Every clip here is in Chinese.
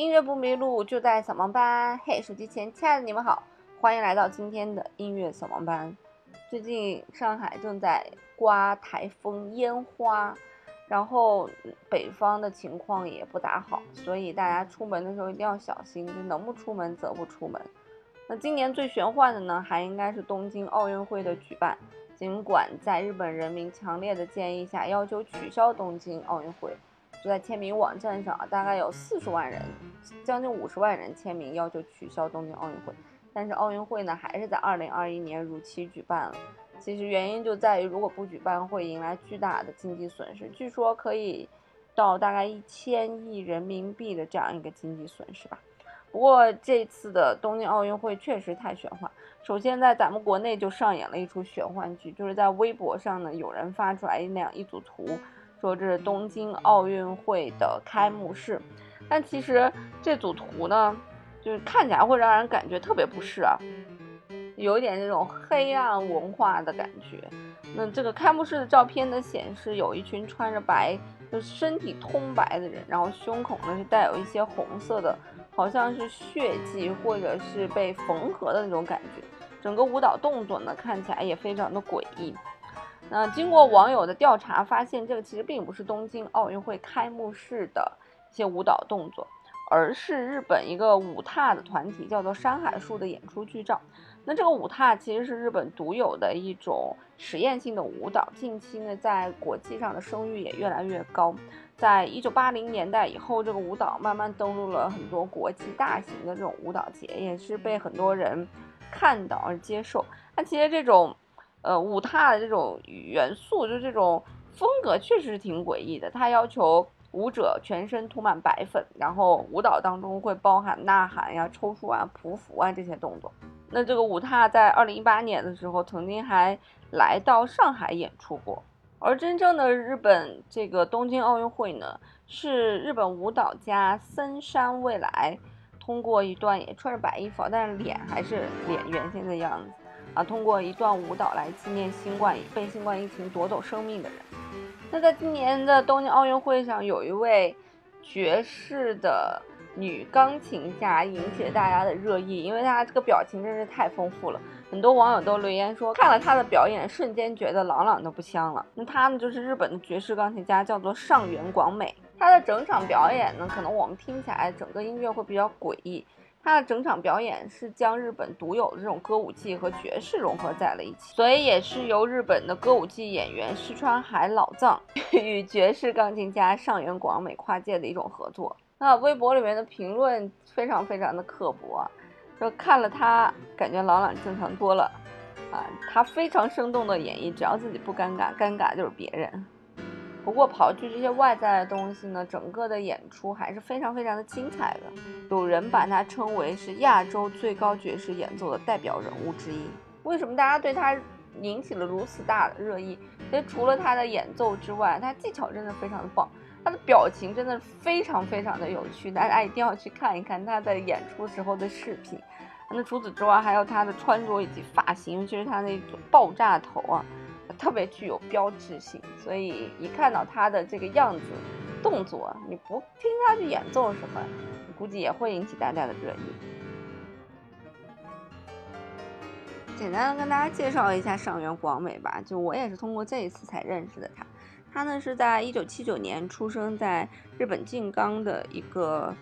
音乐不迷路，就在扫盲班。嘿，手机前亲爱的你们好，欢迎来到今天的音乐扫盲班。最近上海正在刮台风烟花，然后北方的情况也不大好，所以大家出门的时候一定要小心，就能不出门则不出门。那今年最玄幻的呢，还应该是东京奥运会的举办。尽管在日本人民强烈的建议下，要求取消东京奥运会，就在签名网站上，大概有40万人，将近50万人签名要求取消东京奥运会。但是奥运会呢，还是在2021年如期举办了。其实原因就在于，如果不举办，会迎来巨大的经济损失，据说可以到大概1000亿人民币的这样一个经济损失吧。不过这次的东京奥运会确实太玄幻。首先在咱们国内就上演了一出玄幻剧，就是在微博上呢，有人发出来那样一组图，说这是东京奥运会的开幕式。但其实这组图呢，就是看起来会让人感觉特别不适啊，有一点这种黑暗文化的感觉。那这个开幕式的照片呢，显示有一群穿着白，就是身体通白的人，然后胸口呢是带有一些红色的，好像是血迹或者是被缝合的那种感觉。整个舞蹈动作呢，看起来也非常的诡异。那经过网友的调查发现，这个其实并不是东京奥运会开幕式的一些舞蹈动作，而是日本一个舞踏的团体叫做山海树的演出剧照。那这个舞踏其实是日本独有的一种实验性的舞蹈，近期呢在国际上的声誉也越来越高。在1980年代以后，这个舞蹈慢慢登陆了很多国际大型的这种舞蹈节，也是被很多人看到而接受。那其实这种舞踏的这种元素，就这种风格确实挺诡异的。它要求舞者全身涂满白粉，然后舞蹈当中会包含呐喊呀、抽搐啊、匍匐啊这些动作。那这个舞踏在2018年的时候曾经还来到上海演出过。而真正的日本这个东京奥运会呢，是日本舞蹈家森山未来通过一段也穿着白衣服，但是脸还是原先的样子啊，通过一段舞蹈来纪念被新冠疫情夺走生命的人。那在今年的东京奥运会上，有一位爵士的女钢琴家引起了大家的热议，因为她这个表情真是太丰富了。很多网友都留言说，看了她的表演，瞬间觉得朗朗都不香了。那她呢，就是日本的爵士钢琴家，叫做上原广美。她的整场表演呢，可能我们听起来整个音乐会比较诡异，她的整场表演是将日本独有的这种歌舞伎和爵士融合在了一起，所以也是由日本的歌舞伎演员石川海老藏与爵士钢琴家上原广美跨界的一种合作。那微博里面的评论非常的刻薄，说看了他感觉朗朗正常多了啊，他非常生动的演绎，只要自己不尴尬，尴尬就是别人。不过刨去这些外在的东西呢，整个的演出还是非常的精彩的。有人把他称为是亚洲最高爵士演奏的代表人物之一。为什么大家对他引起了如此大的热议？其实除了他的演奏之外，他技巧真的非常的棒，他的表情真的非常的有趣，大家一定要去看一看他在演出时候的视频。那除此之外，还有他的穿着以及发型，尤其是他那种爆炸头啊，特别具有标志性，所以一看到他的这个样子动作，你不听他去演奏什么，估计也会引起大家的热议。简单的跟大家介绍一下上原广美吧，就我也是通过这一次才认识的他呢是在1979年出生在日本静冈的一个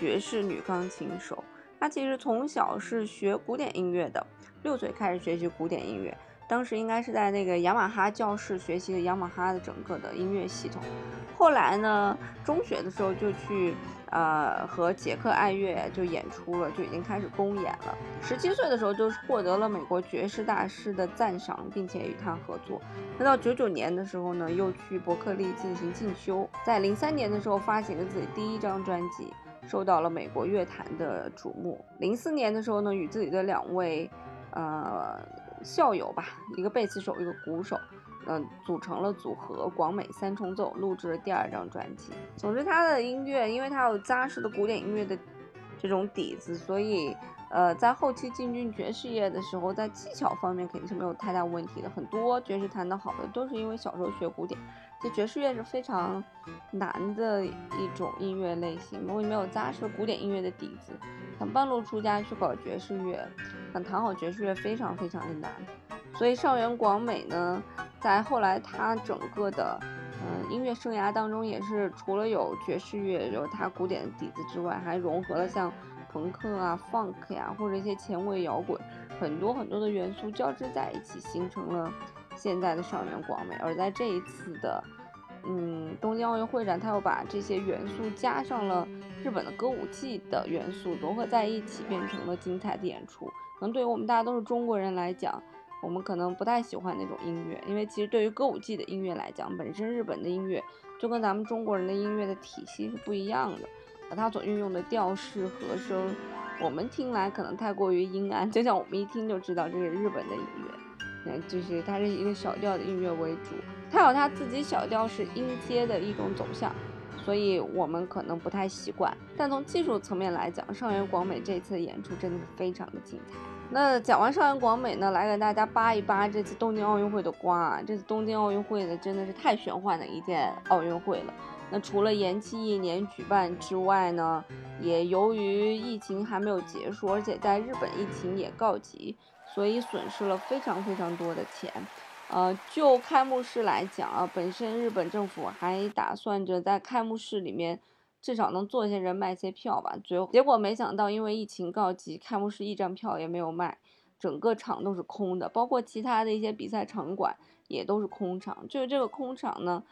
爵士女钢琴手。她其实从小是学古典音乐的，6岁开始学习古典音乐，当时应该是在那个雅马哈教室学习的雅马哈的整个的音乐系统。后来呢，中学的时候就去和捷克爱乐就演出了，就已经开始公演了。17岁的时候就获得了美国爵士大师的赞赏，并且与他合作。那到99年的时候呢，又去伯克利进行进修。在03年的时候发行了自己第一张专辑，受到了美国乐坛的瞩目。04年的时候呢，与自己的两位校友吧，一个贝斯手一个鼓手组成了组合广美三重奏，录制了第2张专辑。总之他的音乐，因为他有扎实的古典音乐的这种底子，所以在后期进军爵士乐的时候，在技巧方面肯定是没有太大问题的。很多爵士弹得好的都是因为小时候学古典，就爵士乐是非常难的一种音乐类型，如果你没有扎实古典音乐的底子，想半路出家去搞爵士乐，想谈好爵士乐非常非常的难。所以上原广美呢，在后来他整个的音乐生涯当中，也是除了有爵士乐有他古典的底子之外，还融合了像朋克啊 funk 呀、或者一些前卫摇滚，很多很多的元素交织在一起，形成了现在的上原广美。而在这一次的东京奥运会上，他又把这些元素加上了日本的歌舞伎的元素，融合在一起，变成了精彩的演出。可能对于我们大家都是中国人来讲，我们可能不太喜欢那种音乐，因为其实对于歌舞伎的音乐来讲，本身日本的音乐就跟咱们中国人的音乐的体系是不一样的，它所运用的调式和声，我们听来可能太过于阴暗，就像我们一听就知道这是日本的音乐，就是它是一个小调的音乐为主，它有它自己小调是音阶的一种走向，所以我们可能不太习惯。但从技术层面来讲，上原广美这次的演出真的是非常的精彩。那讲完上原广美呢，来给大家扒一扒这次东京奥运会的瓜啊！这次东京奥运会呢，真的是太玄幻的一届奥运会了。那除了延期一年举办之外呢，也由于疫情还没有结束，而且在日本疫情也告急，所以损失了非常非常多的钱。就开幕式来讲啊，本身日本政府还打算着在开幕式里面至少能做些人卖些票吧，最后结果没想到因为疫情告急，开幕式一张票也没有卖，整个场都是空的，包括其他的一些比赛场馆也都是空场。就是这个空场呢，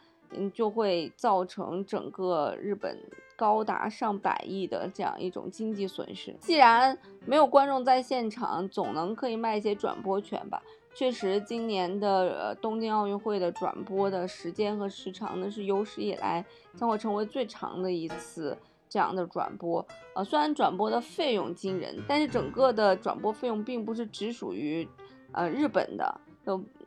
就会造成整个日本高达上百亿的这样一种经济损失。既然没有观众在现场，总能可以卖一些转播权吧。确实今年的东京奥运会的转播的时间和时长呢，是有史以来将会成为最长的一次这样的转播。虽然转播的费用惊人，但是整个的转播费用并不是只属于日本的，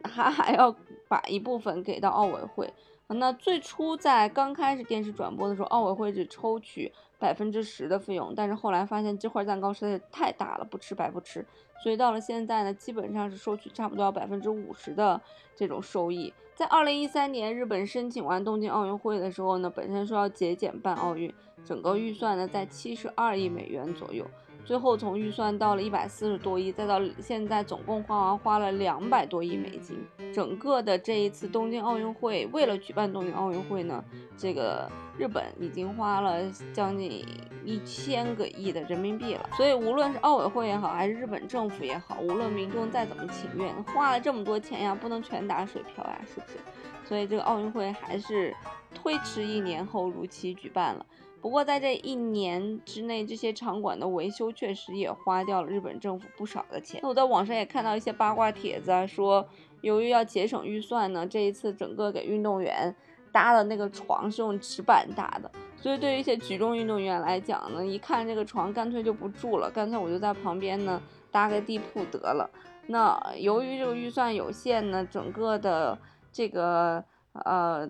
还要把一部分给到奥委会。那最初在刚开始电视转播的时候，奥委会只抽取 10% 的费用，但是后来发现这块蛋糕实在是太大了，不吃白不吃，所以到了现在呢，基本上是收取差不多要 50% 的这种收益。在2013年日本申请完东京奥运会的时候呢，本身说要节俭办奥运，整个预算呢在72亿美元左右，最后从预算到了140多亿，再到现在总共花了200多亿美金。整个的这一次东京奥运会，为了举办东京奥运会呢，这个日本已经花了将近1000个亿的人民币了。所以无论是奥委会也好，还是日本政府也好，无论民众再怎么情愿，花了这么多钱呀，不能全打水漂呀，是不是？所以这个奥运会还是推迟一年后如期举办了。不过在这一年之内，这些场馆的维修确实也花掉了日本政府不少的钱。我在网上也看到一些八卦帖子啊，说由于要节省预算呢，这一次整个给运动员搭的那个床是用纸板搭的，所以对于一些举重运动员来讲呢，一看这个床干脆就不住了，干脆我就在旁边呢搭个地铺得了。那由于这个预算有限呢，整个的这个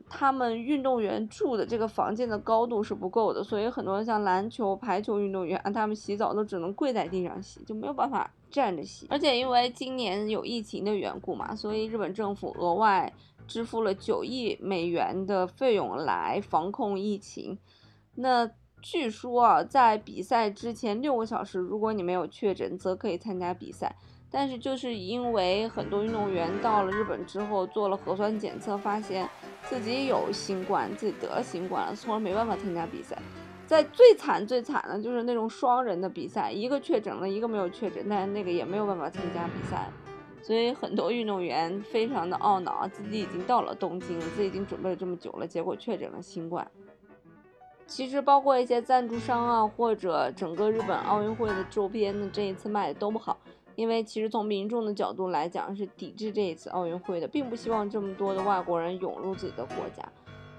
他们运动员住的这个房间的高度是不够的，所以很多像篮球排球运动员他们洗澡都只能跪在地上洗，就没有办法站着洗。而且因为今年有疫情的缘故嘛，所以日本政府额外支付了9亿美元的费用来防控疫情。那据说啊，在比赛之前6个小时如果你没有确诊则可以参加比赛，但是就是因为很多运动员到了日本之后做了核酸检测，发现自己有新冠，自己得了新冠了，从而没办法参加比赛。在最惨的就是那种双人的比赛，一个确诊了，一个没有确诊，但是那个也没有办法参加比赛。所以很多运动员非常的懊恼，自己已经到了东京了，自己已经准备了这么久了，结果确诊了新冠。其实包括一些赞助商啊，或者整个日本奥运会的周边的这一次卖的都不好，因为其实从民众的角度来讲是抵制这一次奥运会的，并不希望这么多的外国人涌入自己的国家，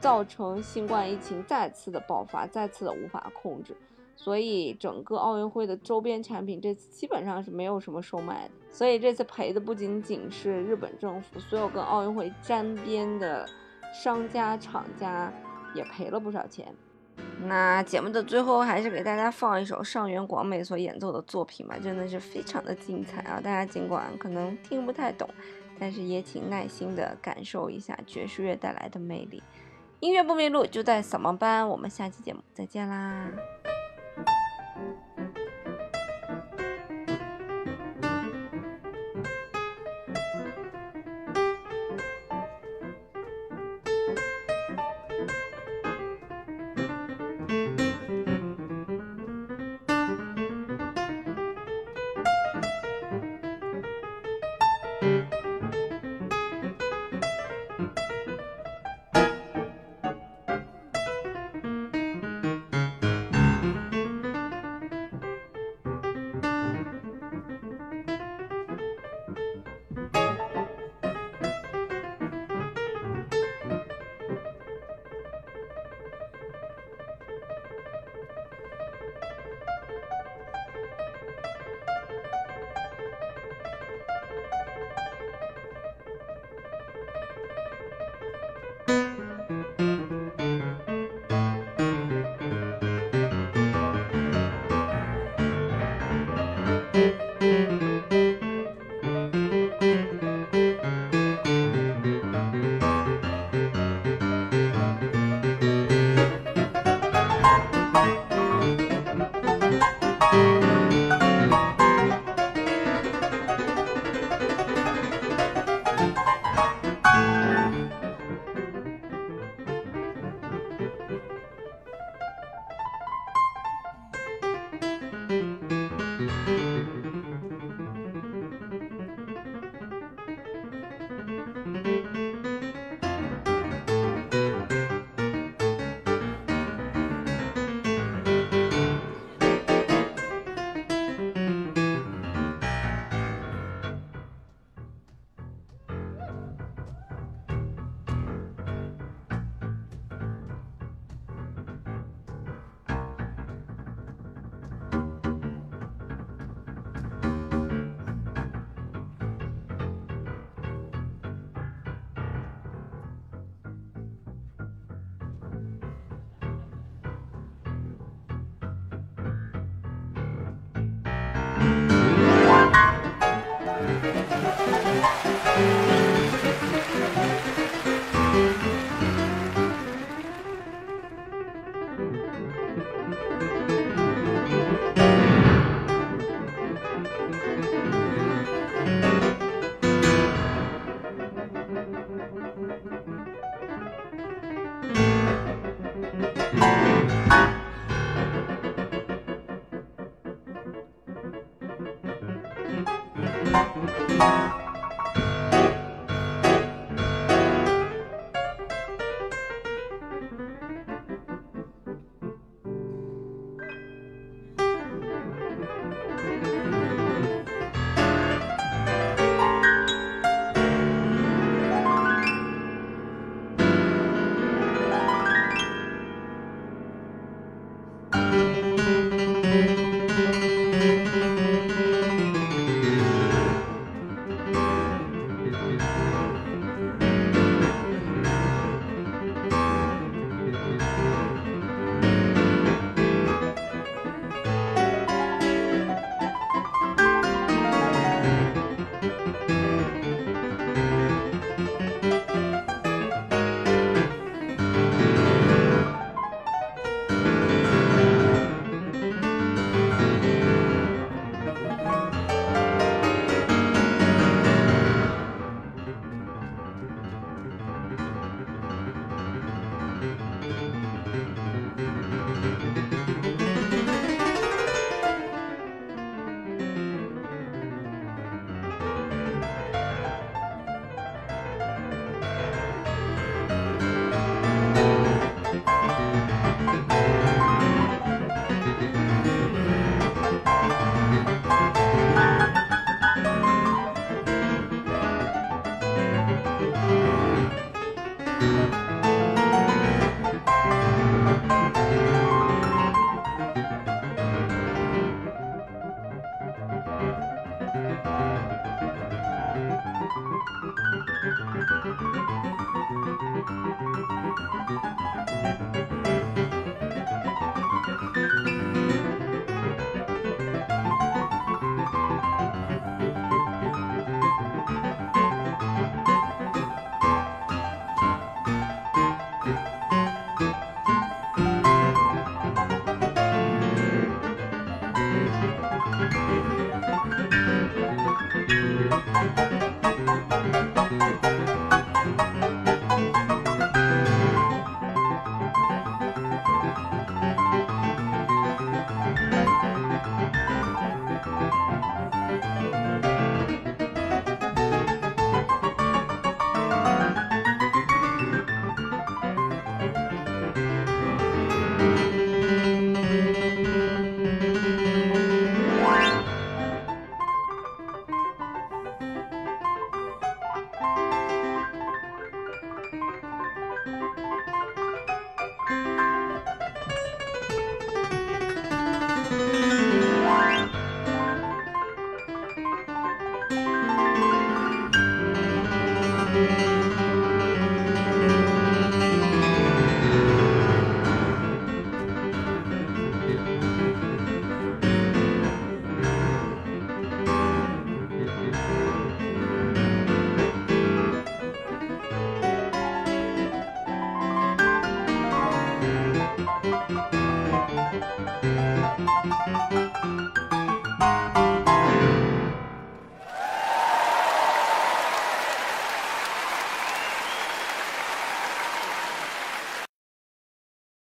造成新冠疫情再次的爆发，再次的无法控制。所以整个奥运会的周边产品这次基本上是没有什么售卖的，所以这次赔的不仅仅是日本政府，所有跟奥运会沾边的商家厂家也赔了不少钱。那节目的最后还是给大家放一首上原广美所演奏的作品吧，真的是非常的精彩啊！大家尽管可能听不太懂，但是也请耐心的感受一下爵士乐带来的魅力。音乐不迷路，就在扫盲班。我们下期节目再见啦！